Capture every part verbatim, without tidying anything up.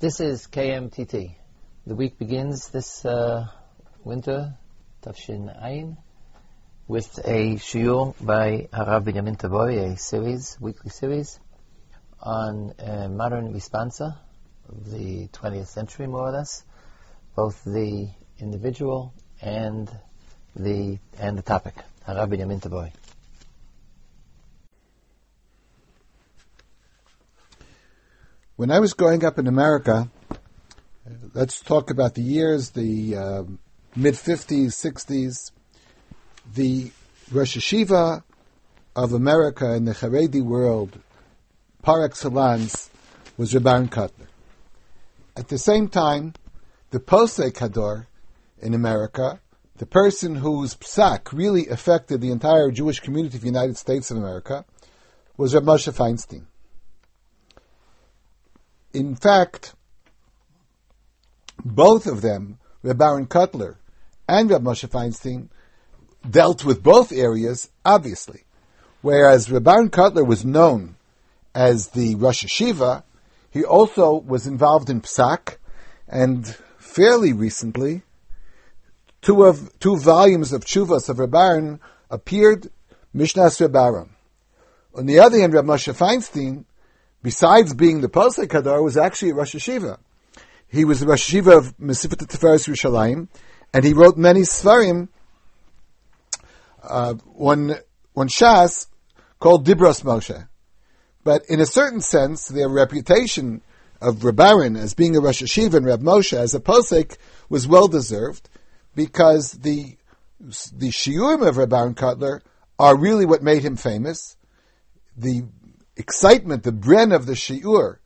This is K M T T. The week begins this uh, winter, Tafshin Ayin, with a shiur by Harav Binyamin Tabori, a series, weekly series, on uh, modern responsa of the twentieth century, more or less, both the individual and the and the topic. Harav Binyamin Tabori. When I was growing up in America, let's talk about the years, the uh, mid-fifties, sixties, the Rosh Yeshiva of America and the Haredi world, par excellence, was Reb Aharon Kotler. At the same time, the Posek Hador in America, the person whose psak really affected the entire Jewish community of the United States of America, was Rabbi Moshe Feinstein. In fact, both of them, Reb Aharon Kotler and Reb Moshe Feinstein, dealt with both areas, obviously. Whereas Reb Aharon Kotler was known as the Rosh Yeshiva, he also was involved in Psak, and fairly recently, two of two volumes of Tshuvas of Reb Aharon appeared, Mishnas Reb Aharon. On the other hand, Reb Moshe Feinstein, besides being the Posek Hador, was actually a Rosh Yeshiva. He was the Rosh Yeshiva of Mesivta Tiferes Yerushalayim, and he wrote many Svarim, uh, one, one Shas, called Dibros Moshe. But in a certain sense, their reputation of Reb Aharon as being a Rosh Yeshiva and Reb Moshe as a Posek was well-deserved, because the, the Shiurim of Reb Aharon Kotler are really what made him famous. The excitement, the bren of the shiur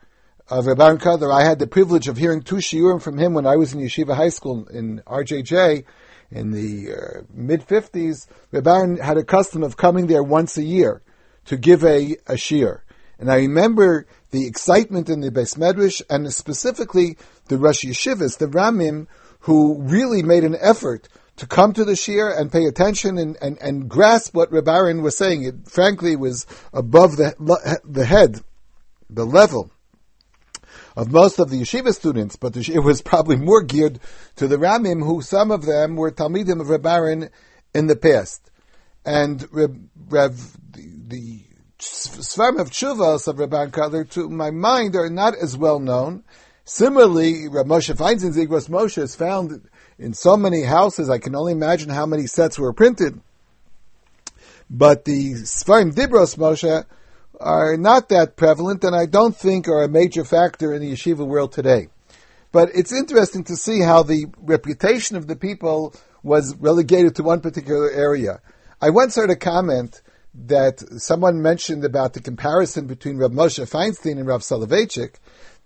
of Reb Aharon Kotler. I had the privilege of hearing two shiurim from him when I was in Yeshiva High School in R J J in the uh, mid-fifties. Reb Aharon had a custom of coming there once a year to give a, a shiur. And I remember the excitement in the Beis Medrash, and specifically the Rosh Yeshivas, the Ramim, who really made an effort to come to the shiur and pay attention and, and, and grasp what Reb Aharon was saying. It frankly was above the the head, the level of most of the yeshiva students, but it was probably more geared to the Ramim, who some of them were Talmidim of Reb Aharon in the past. And Reb, Reb, the, the Svarim of Tshuvas of Reb Aharon Kotler, to my mind, are not as well known. Similarly, Reb Moshe Feinstein's Dibros Moshe is found in so many houses, I can only imagine how many sets were printed. But the Svarim Dibros Moshe are not that prevalent, and I don't think are a major factor in the yeshiva world today. But it's interesting to see how the reputation of the people was relegated to one particular area. I once heard a comment that someone mentioned about the comparison between Reb Moshe Feinstein and Rav Soloveitchik,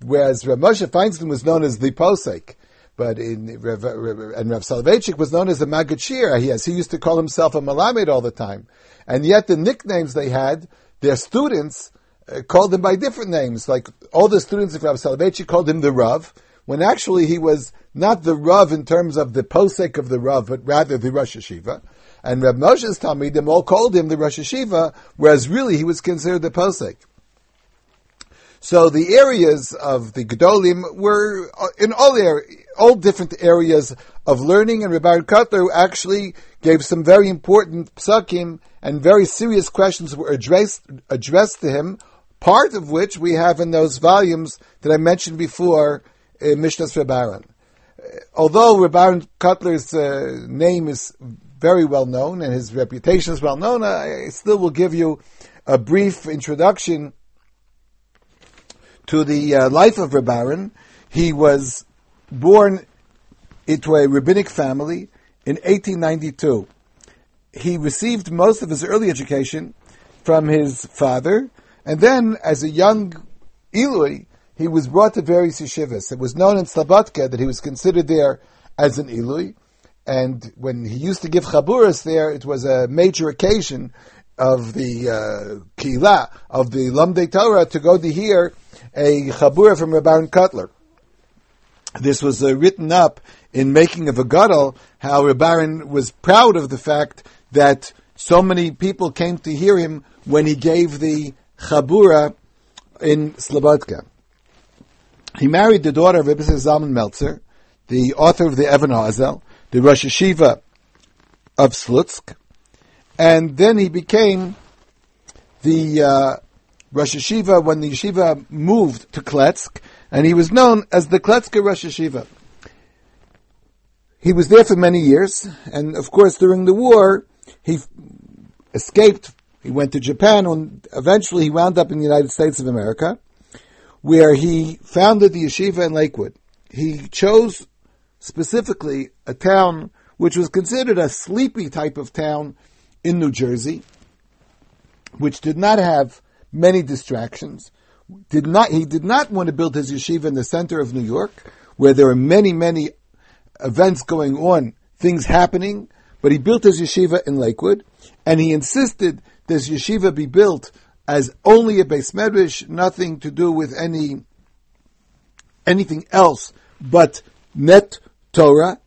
whereas Reb Moshe Feinstein was known as the Posek, but in and Rav Soloveitchik was known as the Magid Shir. He, as he used to call himself a Malamed all the time, and yet the nicknames they had, their students uh, called them by different names. Like all the students of Rav Soloveitchik called him the Rav, when actually he was not the Rav in terms of the Posek of the Rav, but rather the Rosh Yeshiva. And Reb Moshe's Talmidim all called him the Rosh Yeshiva, whereas really he was considered the Posek. So the areas of the Gedolim were in all er- all different areas of learning, and Reb Aharon Kotler actually gave some very important psukim, and very serious questions were addressed addressed to him, part of which we have in those volumes that I mentioned before, uh, Mishnas Reb Aharon. Although Reb Aharon Kotler's uh, name is very well known and his reputation is well known, I still will give you a brief introduction to the uh, life of Reb Aharon. He was born into a rabbinic family in eighteen ninety-two. He received most of his early education from his father, and then, as a young Eloi, he was brought to various yeshivas. It was known in Slobodka that he was considered there as an Eloi, and when he used to give chaburas there, it was a major occasion of the uh, Keilah, of the Lomdei Torah, to go to hear a chabura from Reb Aharon Kotler. This was uh, written up in Making of a Gadol, how Reb Aharon was proud of the fact that so many people came to hear him when he gave the chabura in Slobodka. He married the daughter of Isser Zalman Meltzer, the author of the Even HaEzel, the Rosh Yeshiva of Slutsk, and then he became the uh, Rosh Yeshiva when the Yeshiva moved to Kletzk, and he was known as the Kletzker Rosh Yeshiva. He was there for many years, and of course during the war he escaped. He went to Japan, and eventually he wound up in the United States of America, where he founded the yeshiva in Lakewood. He chose specifically a town which was considered a sleepy type of town in New Jersey, which did not have many distractions. Did not he did not want to build his yeshiva in the center of New York, where there were many, many events going on, things happening, but he built his yeshiva in Lakewood, and he insisted this yeshiva be built as only a beis medrash, nothing to do with any anything else but net Torah.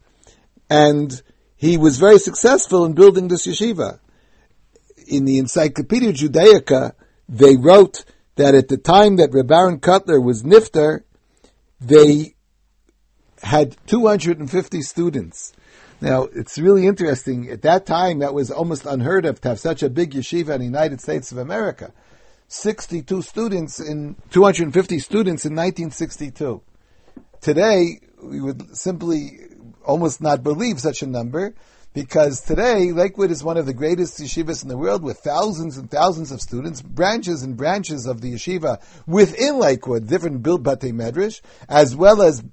And he was very successful in building this yeshiva. In the Encyclopedia Judaica, they wrote that at the time that Reb Aharon Kotler was nifter, they had two hundred fifty students. Now, it's really interesting. At that time, that was almost unheard of to have such a big yeshiva in the United States of America. sixty-two students in, two hundred fifty students in nineteen sixty-two. Today, we would simply almost not believe such a number, because today, Lakewood is one of the greatest yeshivas in the world, with thousands and thousands of students, branches and branches of the yeshiva within Lakewood, different built batei medrash, as well as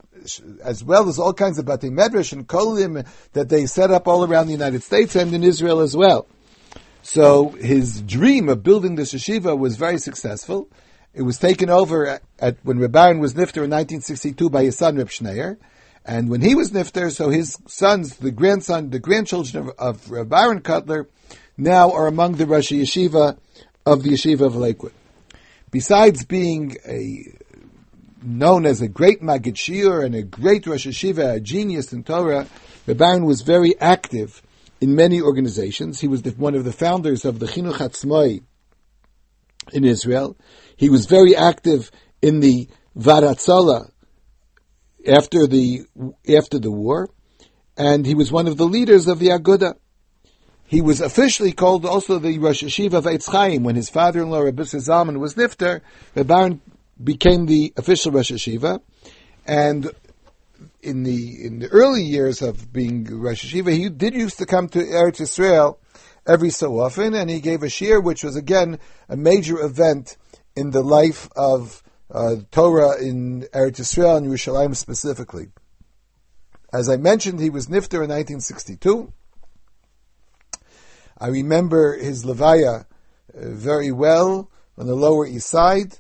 as well as all kinds of batei medrash and kolim that they set up all around the United States and in Israel as well. So his dream of building this yeshiva was very successful. It was taken over at, at when Reb Aharon was nifter in nineteen sixty-two by his son Reb Schneier, and when he was nifter, so his sons, the grandson, the grandchildren of, of Reb Aharon Kotler, now are among the Rosh Yeshiva of the Yeshiva of Lakewood. Besides being a known as a great Maggid Shiur and a great Rosh Yeshiva, a genius in Torah, Reb Aharon was very active in many organizations. He was the, one of the founders of the Chinuch Hatzmoy in Israel. He was very active in the Vaad HaTzolah after the after the war, and he was one of the leaders of the Aguda. He was officially called also the Rosh Yeshiva of Eitz Chaim. When his father-in-law, Rabbi Zalman, was nifter, Reb Aharon became the official Rosh Yeshiva, and in the in the early years of being Rosh Yeshiva, he did used to come to Eretz Yisrael every so often, and he gave a shiur, which was again a major event in the life of uh, Torah in Eretz Yisrael and Yerushalayim specifically. As I mentioned, he was nifter in nineteen sixty-two. I remember his levaya uh, very well on the Lower East Side.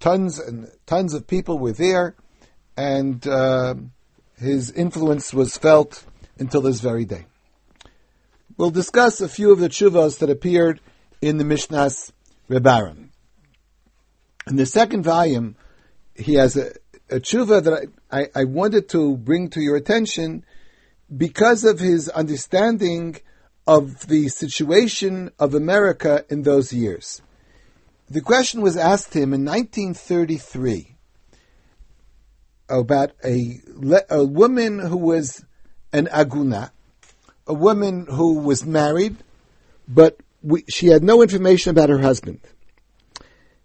Tons and tons of people were there, and uh, his influence was felt until this very day. We'll discuss a few of the tshuvos that appeared in the Mishnas Reb Aharon. In the second volume, he has a, a tshuva that I, I, I wanted to bring to your attention because of his understanding of the situation of America in those years. The question was asked him in nineteen thirty-three about a, a woman who was an aguna, a woman who was married, but we, she had no information about her husband.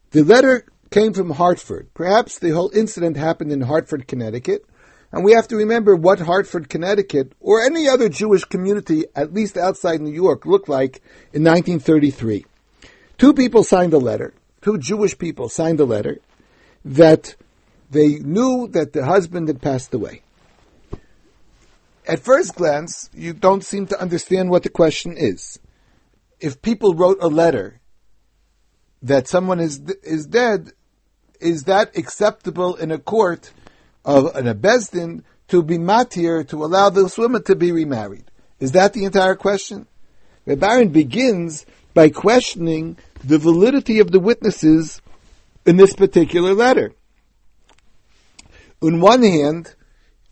The letter came from Hartford. Perhaps the whole incident happened in Hartford, Connecticut, and we have to remember what Hartford, Connecticut, or any other Jewish community, at least outside New York, looked like in nineteen thirty-three. Two people signed a letter, two Jewish people signed a letter, that they knew that the husband had passed away. At first glance, you don't seem to understand what the question is. If people wrote a letter that someone is is dead, is that acceptable in a court of an beis din to be matir, to allow this woman to be remarried? Is that the entire question? Reb Aharon begins by questioning the validity of the witnesses in this particular letter. On one hand,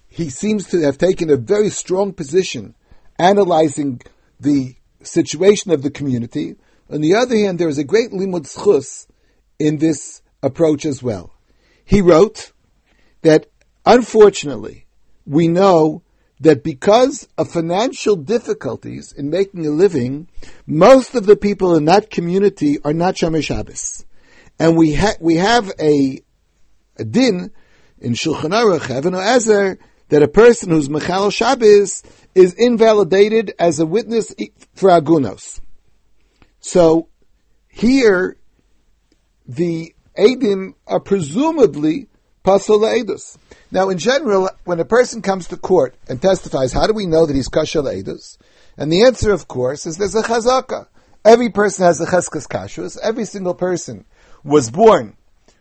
he seems to have taken a very strong position analyzing the situation of the community. On the other hand, there is a great limud schus in this approach as well. He wrote that unfortunately we know that because of financial difficulties in making a living, most of the people in that community are not Shomer Shabbos. And we, ha- we have a, a din in Shulchan Aruch, Even HaEzel, that a person who's Mechal Shabbos is invalidated as a witness for Agunos. So here, the Eidim are presumably Pasol Le'edus. Now, in general, when a person comes to court and testifies, how do we know that he's Kasher Le'edus? And the answer, of course, is there's a Chazaka. Every person has a Cheskas Kashrus. Every single person was born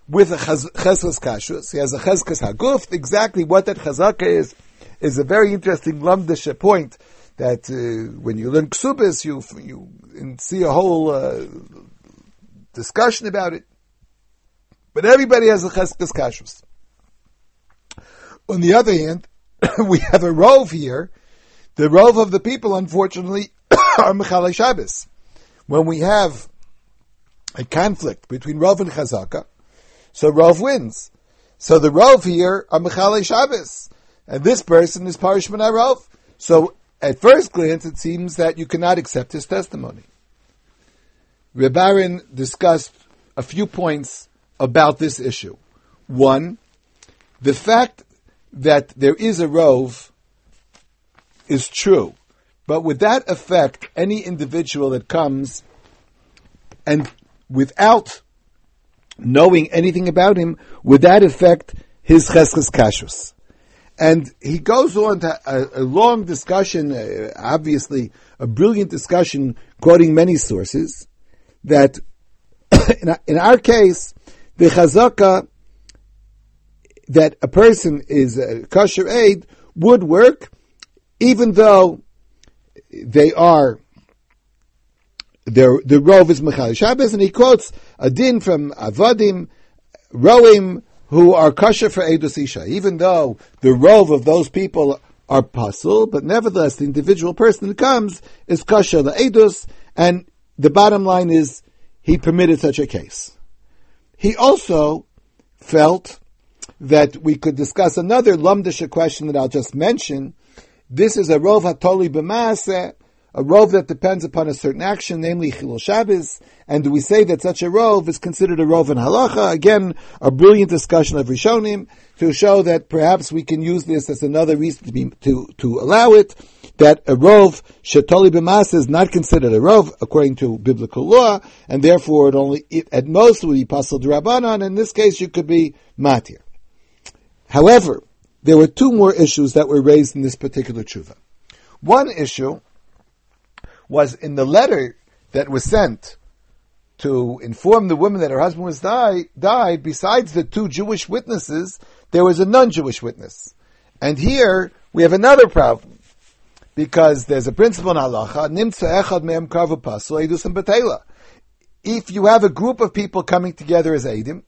with a Cheskas Kashrus. He has a Cheskas Haguf. Exactly what that Chazaka is, is a very interesting Lamdisha point that uh, when you learn Ksubis, you, you see a whole uh, discussion about it. But everybody has a Cheskas Kashrus. On the other hand, we have a rove here. The rove of the people, unfortunately, are Mechalei Shabbos. When we have a conflict between rove and Chazaka, so rove wins. So the rove here are Mechalei Shabbos. And this person is Parish Min HaRov. So at first glance, it seems that you cannot accept his testimony. Reb Aharon discussed a few points about this issue. One, the fact that there is a rove is true. But would that affect any individual that comes and without knowing anything about him, would that affect his Cheskas Kashrus? And he goes on to a, a long discussion, uh, obviously a brilliant discussion, quoting many sources, that in, in our case, the Chazaka that a person is a kosher aid would work, even though they are, the rov is Mechal Shabbos, and he quotes a din from Avadim, Roim, who are kosher for Eidos Isha, even though the rov of those people are pasul, but nevertheless the individual person that comes is kosher the Eidos, and the bottom line is, he permitted such a case. He also felt that we could discuss another Lamdisha question that I'll just mention. This is a rov hatoli b'maaseh, a rov that depends upon a certain action, namely Chilul Shabbos, and do we say that such a rov is considered a rov in halacha? Again, a brilliant discussion of Rishonim to show that perhaps we can use this as another reason to, be, to, to allow it, that a rov shetoli b'maaseh is not considered a rov according to biblical law, and therefore it only, it, at most would be pasal d'rabanan. In this case you could be matir. However, there were two more issues that were raised in this particular tshuva. One issue was in the letter that was sent to inform the woman that her husband was die, died, besides the two Jewish witnesses, there was a non-Jewish witness. And here we have another problem, because there's a principle in halacha, nimtza echad me'em karvu pasul, eidusim b'teila. If you have a group of people coming together as eidim,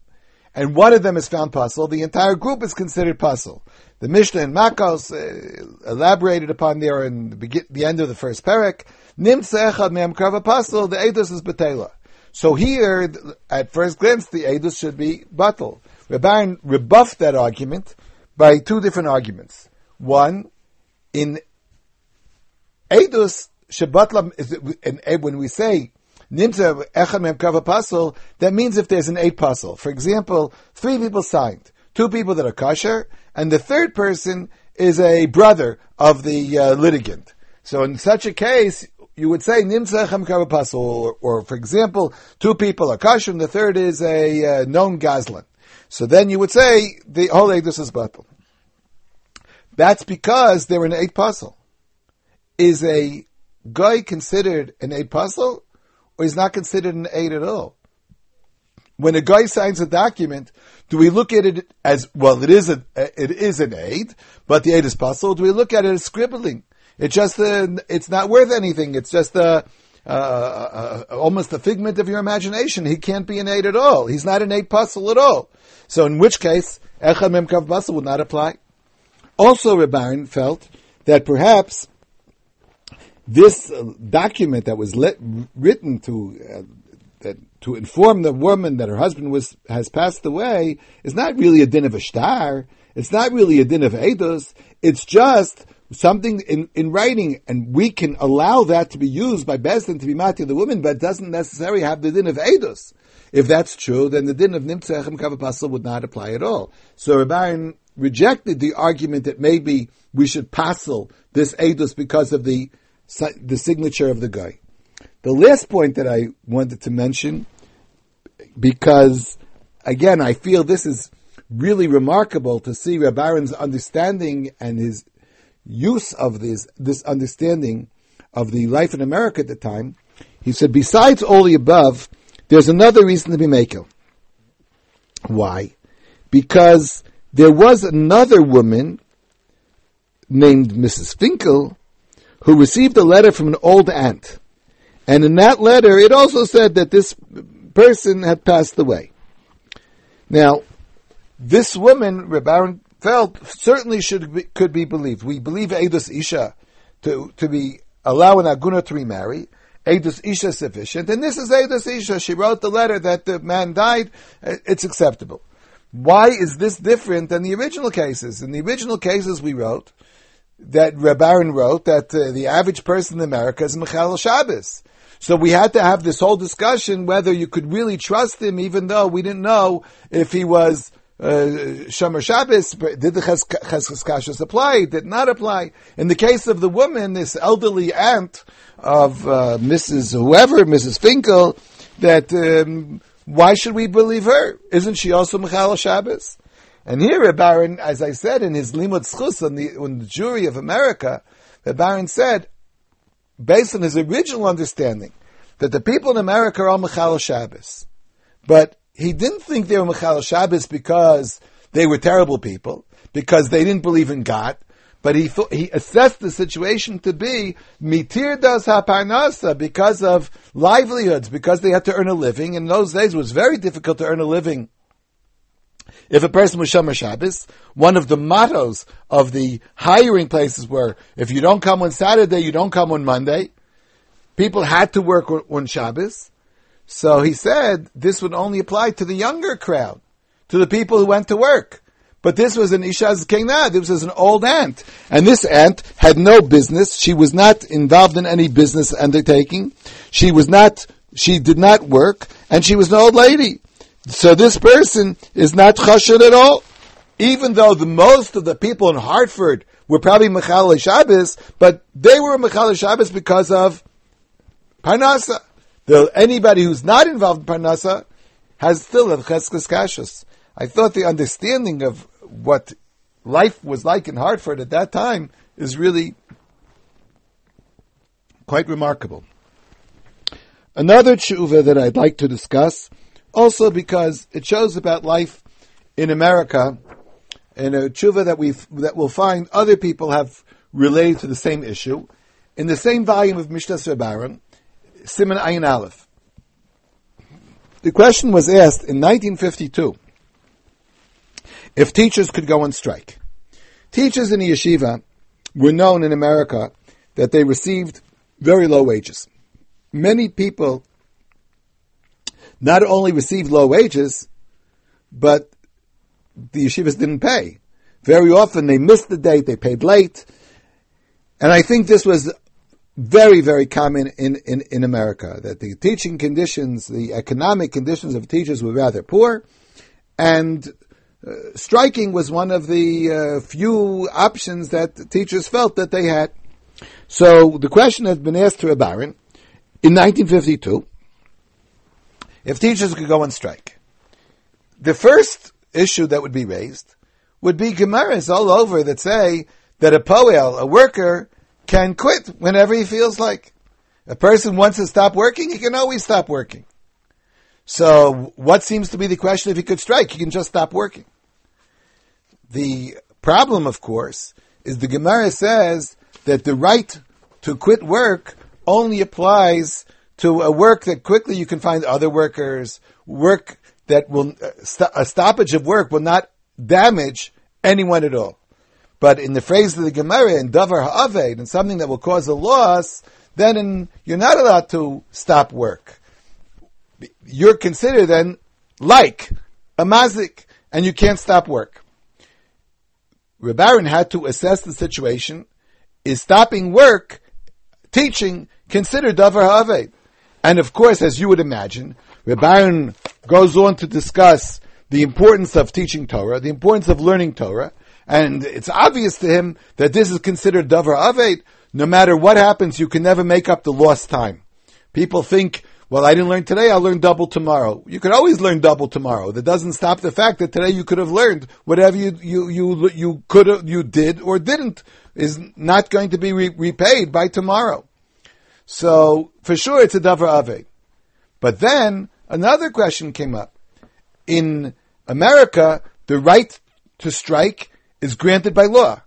and one of them is found pasul, the entire group is considered pasul. The Mishnah in Makos uh, elaborated upon there in the, begin- the end of the first parak. Nimtza echad me'em karvu pasul, the edus is betela. So here, at first glance, the edus should be batal. Reb Aharon rebuffed that argument by two different arguments. One, in edus shebatla, and when we say Nimtza echad me'em karvu pasul, that means if there's an eight pasul. For example, three people signed, two people that are kosher, and the third person is a brother of the uh, litigant. So in such a case, you would say Nimtza echad me'em karvu pasul, or, or for example, two people are kosher and the third is a uh, known gazlan. So then you would say the whole eidus is batal. That's because they're an eight pasul. Is a guy considered an eight pasul? Or is not considered an aid at all? When a guy signs a document, do we look at it as, well, it is a, it is an aid, but the aid is possible? Do we look at it as scribbling? It's just a, it's not worth anything. It's just a, a, a, a almost a figment of your imagination. He can't be an aid at all. He's not an aid puzzle at all. So in which case, Echad Mem Kav Puzzle would not apply. Also, Reb Aharon felt that perhaps this document that was let, written to uh, that to inform the woman that her husband was has passed away is not really a din of a shtar. It's not really a din of edus. It's just something in, in writing, and we can allow that to be used by Bezdin to be mati the woman, but it doesn't necessarily have the din of edus. If that's true, then the din of nimtzei echem kav apostle would not apply at all. So Reb Aharon rejected the argument that maybe we should passel this edus because of the the signature of the guy. The last point that I wanted to mention, because again, I feel this is really remarkable to see Reb Aharon's understanding and his use of this this understanding of the life in America at the time. He said, besides all the above, there's another reason to be makel. Why? Because there was another woman named Missus Finkel who received a letter from an old aunt. And in that letter, it also said that this person had passed away. Now, this woman, Reb Aharon felt, certainly should be, could be believed. We believe Eidus Isha to, to be allow an Aguna to remarry. Eidus Isha is sufficient. And this is Eidus Isha. She wrote the letter that the man died. It's acceptable. Why is this different than the original cases? In the original cases we wrote, that Reb Aharon wrote, that uh, the average person in America is Michal Shabbos. So we had to have this whole discussion whether you could really trust him, even though we didn't know if he was Uh, Shomer Shabbos, did the Cheskes Kashas apply, did not apply. In the case of the woman, this elderly aunt of uh, Missus whoever, Missus Finkel, that um, why should we believe her? Isn't she also Mechalel Shabbos? And here Reb Aharon, as I said in his Limud Zchus on the, on the jury of America, Reb Aharon said, based on his original understanding, that the people in America are all Mechalel Shabbos. But he didn't think they were Mechal Shabbos because they were terrible people, because they didn't believe in God, but he thought, he assessed the situation to be mitir das haparnasa, because of livelihoods, because they had to earn a living. In those days, it was very difficult to earn a living. If a person was Shomer Shabbos, one of the mottos of the hiring places were, if you don't come on Saturday, you don't come on Monday. People had to work on Shabbos. So he said this would only apply to the younger crowd, to the people who went to work. But this was an Isha Zkena, this was an old aunt. And this aunt had no business. She was not involved in any business undertaking. She was not, she did not work, and she was an old lady. So this person is not chashud at all. Even though the most of the people in Hartford were probably Mechal Shabbos, but they were Mechal Shabbos because of Parnasa. Anybody who's not involved in Parnasa has still a Cheskes Kashus. I thought the understanding of what life was like in Hartford at that time is really quite remarkable. Another tshuva that I'd like to discuss, also because it shows about life in America, and a tshuva that we that we'll find other people have related to the same issue, in the same volume of Mishnas Reb Aharon, Siman Ayin Aleph. The question was asked in nineteen fifty-two if teachers could go on strike. Teachers in the yeshiva were known in America that they received very low wages. Many people not only received low wages, but the yeshivas didn't pay. Very often they missed the date, they paid late. And I think this was very, very common in, in, in America, that the teaching conditions, the economic conditions of teachers were rather poor, and uh, striking was one of the uh, few options that the teachers felt that they had. So the question had been asked to Reb Aharon in nineteen fifty-two, if teachers could go on strike. The first issue that would be raised would be gemaras all over that say that a poel, a worker, can quit whenever he feels like. A person wants to stop working, he can always stop working. So what seems to be the question if he could strike? He can just stop working. The problem, of course, is the Gemara says that the right to quit work only applies to a work that quickly you can find other workers, work that will, a stoppage of work will not damage anyone at all. But in the phrase of the Gemara, in davar ha'aved, in something that will cause a loss, then in, you're not allowed to stop work. you're considered then like a mazik, and you can't stop work. Reb Aharon had to assess the situation. Is stopping work, teaching, considered davar ha'aved? And of course, as you would imagine, Reb Aharon goes on to discuss the importance of teaching Torah, the importance of learning Torah, and it's obvious to him that this is considered davar ha'aved. No matter what happens, you can never make up the lost time. People think, well, I didn't learn today, I'll learn double tomorrow. You can always learn double tomorrow. That doesn't stop the fact that today you could have learned whatever you you you you could have, you did or didn't is not going to be re- repaid by tomorrow. So for sure, it's a davar aved. But then another question came up. In America, the right to strike is granted by law,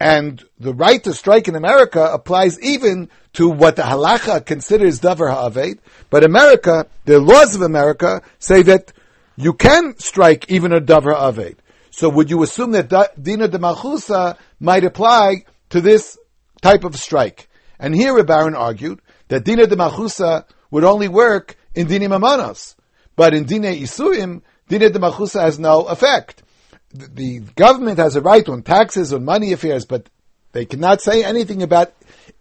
and the right to strike in America applies even to what the halacha considers davar ha'aved. But America, the laws of America say that you can strike even a davar ha'aved. So would you assume that dina de malchusa might apply to this type of strike? And here Reb Aharon argued that dina de malchusa would only work in dina mamanos. But in dina isurim, dina de malchusa has no effect. The government has a right on taxes, on money affairs, but they cannot say anything about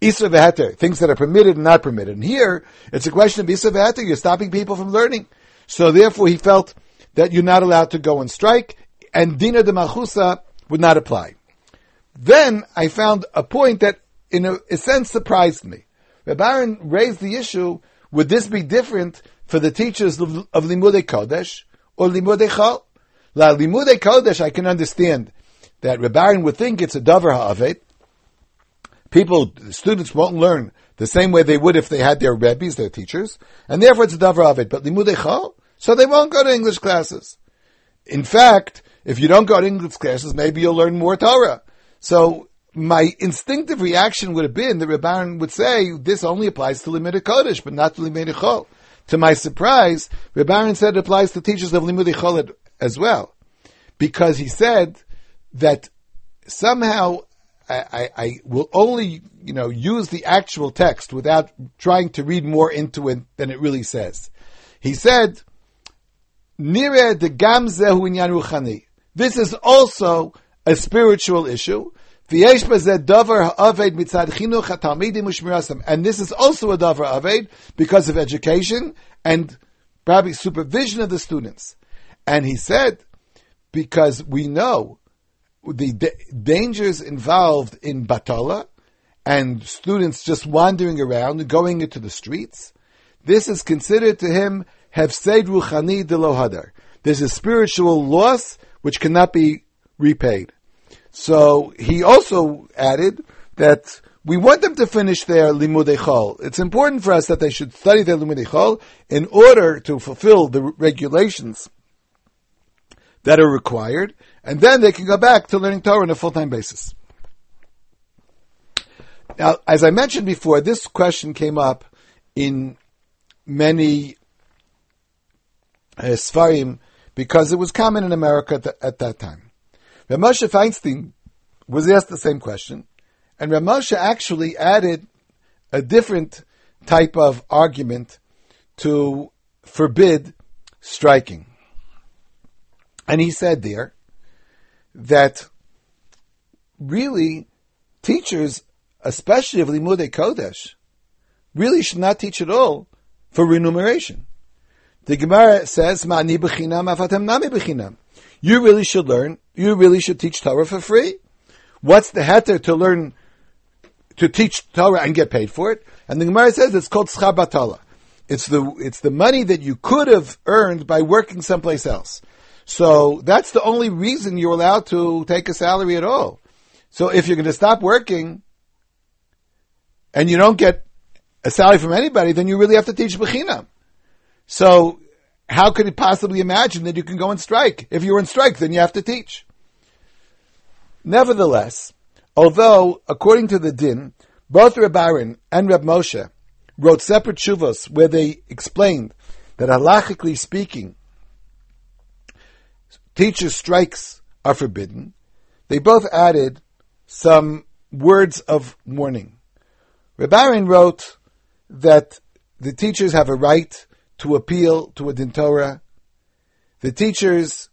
isser v'heter, things that are permitted and not permitted. And here, it's a question of isser v'heter, you're stopping people from learning. So therefore he felt that you're not allowed to go and strike, and dina de malchusa would not apply. Then I found a point that in a, a sense surprised me. Reb Aharon raised the issue, would this be different for the teachers of, of Limudei Kodesh or Limudei Chol? La Limudei Kodesh, I can understand that Reb Aharon would think it's a davar ha'aved. People, students won't learn the same way they would if they had their rebbes, their teachers, and therefore it's a davar ha'aved. But Limudei Chol, so they won't go to English classes. In fact, if you don't go to English classes, maybe you'll learn more Torah. So my instinctive reaction would have been that Reb Aharon would say this only applies to Limudei Kodesh, but not to Limudei Chol. To my surprise, Reb Aharon said it applies to teachers of Limudei Chol as well, because he said that somehow I, I, I will only, you know, use the actual text without trying to read more into it than it really says. He said, "Nire de gamzehu inyan ruchani." This is also a spiritual issue. V'yesh b'zeh davar ha'aved mitzad chinuch ha'talmidim u'shmirasam, and this is also a davar ha'aved because of education and probably supervision of the students. And he said, because we know the d- dangers involved in batola and students just wandering around and going into the streets, this is considered to him hefseid ruchani de lo hadar. There's a spiritual loss which cannot be repaid. So he also added that we want them to finish their limudei chol. It's important for us that they should study their limudei chol in order to fulfill the regulations that are required, and then they can go back to learning Torah on a full-time basis. Now, as I mentioned before, this question came up in many uh, Sfarim because it was common in America at, the, at that time. Rabbi Moshe Feinstein was asked the same question, and Rabbi Moshe actually added a different type of argument to forbid striking. And he said there that really teachers, especially of Limudei Kodesh, really should not teach at all for remuneration. The Gemara says, "Ma'ani b'chinam afatem nami b'chinam." You really should learn. You really should teach Torah for free. What's the heter to learn to teach Torah and get paid for it? And the Gemara says it's called schar batala. It's the it's the money that you could have earned by working someplace else. So that's the only reason you're allowed to take a salary at all. So if you're going to stop working and you don't get a salary from anybody, then you really have to teach b'chinam. So how could it possibly imagine that you can go and strike? If you're on strike, then you have to teach. Nevertheless, although according to the din, both Reb Aharon and Reb Moshe wrote separate shuvos where they explained that halachically speaking, teachers' strikes are forbidden, they both added some words of warning. Reb Aharon wrote that the teachers have a right to appeal to a din Torah. The teachers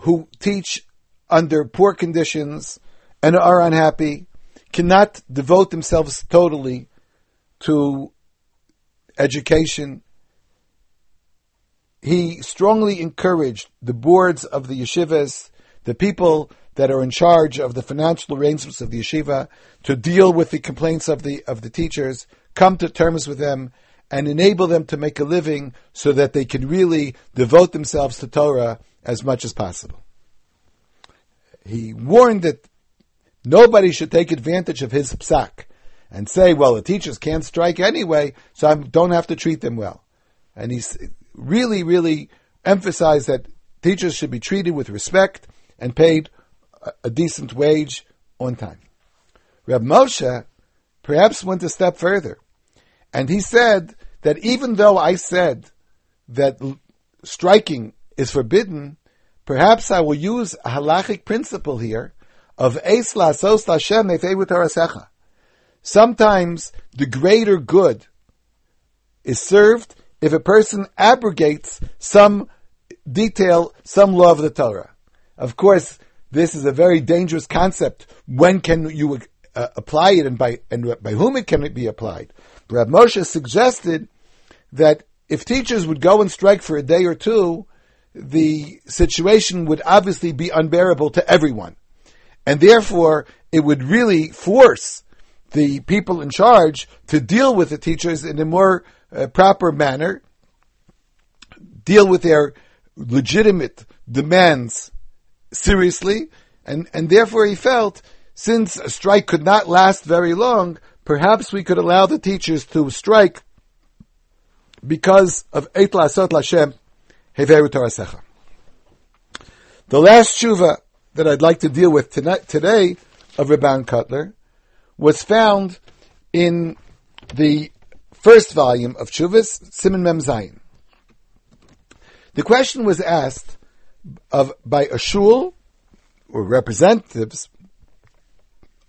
who teach under poor conditions and are unhappy cannot devote themselves totally to education. He strongly encouraged the boards of the yeshivas, the people that are in charge of the financial arrangements of the yeshiva, to deal with the complaints of the of the teachers, come to terms with them, and enable them to make a living so that they can really devote themselves to Torah as much as possible. He warned that nobody should take advantage of his psak and say, well, the teachers can't strike anyway, so I don't have to treat them well. And he really, really emphasized that teachers should be treated with respect and paid a decent wage on time. Reb Moshe perhaps went a step further, and he said that even though I said that striking is forbidden, perhaps I will use a halachic principle here of Eis La'asos L'Hashem Nefei V'Torasecha. Sometimes the greater good is served if a person abrogates some detail, some law of the Torah. Of course, this is a very dangerous concept. When can you uh, apply it, and by and by whom it can be applied? Reb Moshe suggested that if teachers would go and strike for a day or two, the situation would obviously be unbearable to everyone. And therefore, it would really force the people in charge to deal with the teachers in a more uh, proper manner, deal with their legitimate demands seriously, and, and therefore he felt, since a strike could not last very long, perhaps we could allow the teachers to strike because of Eit La'asot L'Hashem Heveru Torasecha. The last tshuva that I'd like to deal with tonight, today, of Reb Aharon Kotler, was found in the first volume of Tshuvas, Siman Mem Zayin. The question was asked of by a shul, or representatives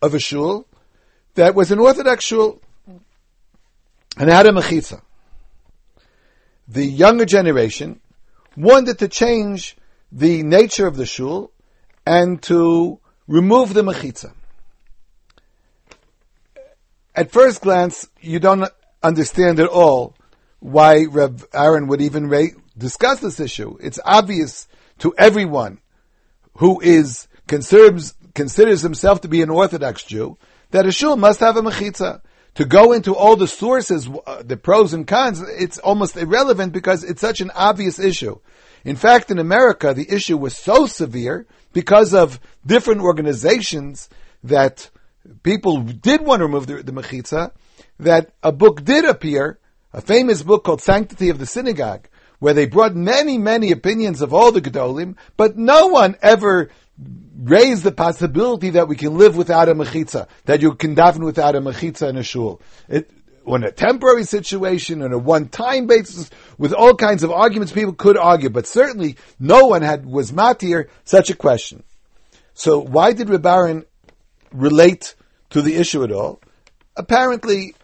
of a shul, that was an Orthodox shul and had a mechitza. The younger generation wanted to change the nature of the shul and to remove the mechitza. At first glance, you don't understand at all why Reb Aharon would even discuss this issue. It's obvious to everyone who is considers, considers himself to be an Orthodox Jew that a shul must have a mechitza. To go into all the sources, uh, the pros and cons, it's almost irrelevant because it's such an obvious issue. In fact, in America, the issue was so severe because of different organizations that people did want to remove the, the mechitza, that a book did appear, a famous book called Sanctity of the Synagogue, where they brought many, many opinions of all the Gedolim, but no one ever raised the possibility that we can live without a mechitza, that you can daven without a mechitza in a shul. It, on a temporary situation, on a one-time basis, with all kinds of arguments, people could argue, but certainly no one had was matir such a question. So why did Reb Aharon relate to the issue at all? Apparently,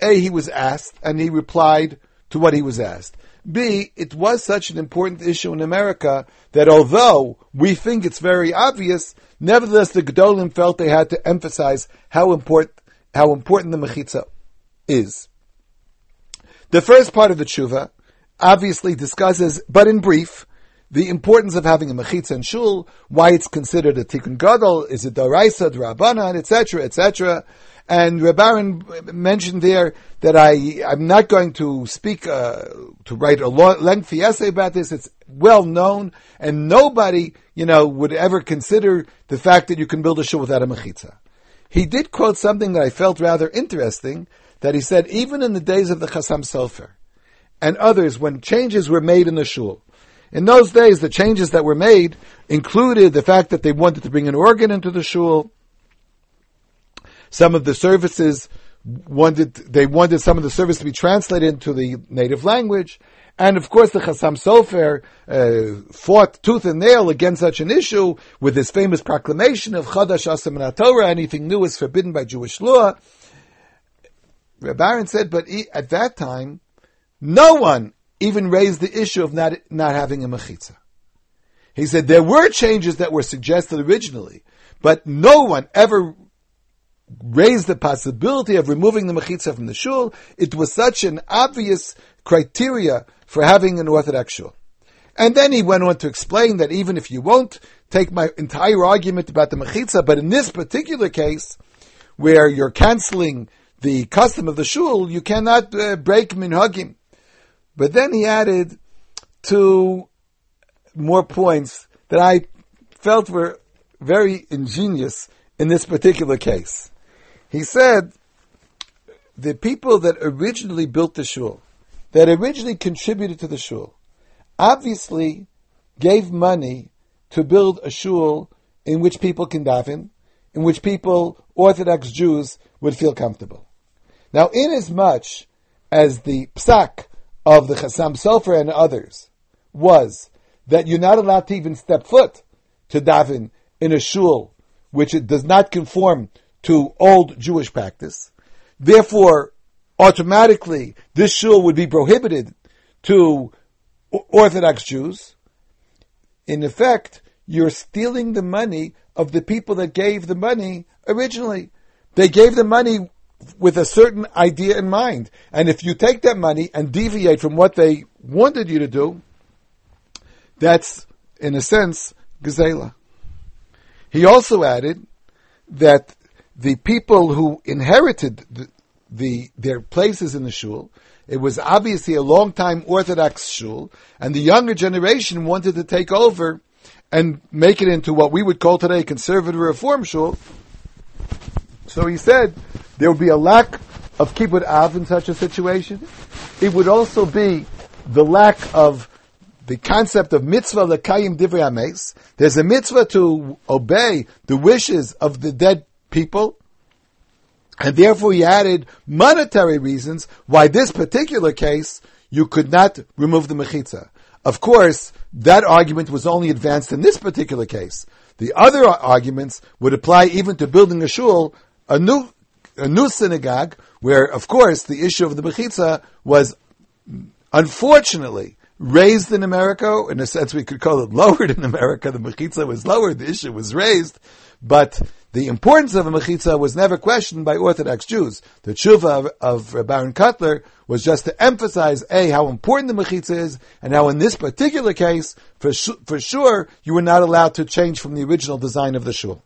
A, he was asked, and he replied to what he was asked. B, it was such an important issue in America that although we think it's very obvious, nevertheless the Gedolim felt they had to emphasize how important how important the mechitza is. The first part of the tshuva obviously discusses, but in brief, the importance of having a mechitza in shul, why it's considered a tikkun gadol, is it d'oraisa, d'rabanan, et cetera, et cetera. And Reb Aharon mentioned there that I, I'm not going to speak, uh, to write a long, lengthy essay about this. It's well known, and nobody, you know, would ever consider the fact that you can build a shul without a mechitza. He did quote something that I felt rather interesting, that he said, even in the days of the Chassam Sofer and others, when changes were made in the shul, in those days, the changes that were made included the fact that they wanted to bring an organ into the shul. Some of the services wanted, they wanted some of the service to be translated into the native language. And of course, the Chassam Sofer uh, fought tooth and nail against such an issue with his famous proclamation of Chadash Asur Min HaTorah, anything new is forbidden by Jewish law. Reb Aharon said, but he, at that time, no one even raised the issue of not not having a mechitza. He said there were changes that were suggested originally, but no one ever raised the possibility of removing the mechitza from the shul. It was such an obvious criteria for having an Orthodox shul. And then he went on to explain that even if you won't take my entire argument about the mechitza, but in this particular case, where you're canceling the custom of the shul, you cannot uh, break minhagim. But then he added two more points that I felt were very ingenious in this particular case. He said the people that originally built the shul, that originally contributed to the shul, obviously gave money to build a shul in which people can daven, in which people, Orthodox Jews, would feel comfortable. Now, inasmuch as the psak of the Chassam Sofer and others was that you're not allowed to even step foot to daven in a shul which it does not conform to old Jewish practice, therefore, automatically, this shul would be prohibited to Orthodox Jews. In effect, you're stealing the money of the people that gave the money originally. They gave the money with a certain idea in mind. And if you take that money and deviate from what they wanted you to do, that's, in a sense, Gezela. He also added that the people who inherited the, the their places in the shul, it was obviously a long-time Orthodox shul, and the younger generation wanted to take over and make it into what we would call today a conservative reform shul. So he said there would be a lack of kibbutz av in such a situation. It would also be the lack of the concept of mitzvah lekayim divrei hameis. There's a mitzvah to obey the wishes of the dead people. And therefore he added monetary reasons why this particular case you could not remove the mechitza. Of course, that argument was only advanced in this particular case. The other arguments would apply even to building a shul, a new, a new synagogue, where, of course, the issue of the mechitza was, unfortunately, raised in America. In a sense, we could call it lowered in America. The mechitza was lowered, the issue was raised, but the importance of a mechitza was never questioned by Orthodox Jews. The tshuva of Reb Aharon Kotler was just to emphasize, A, how important the mechitza is, and how in this particular case, for, su- for sure, you were not allowed to change from the original design of the shul.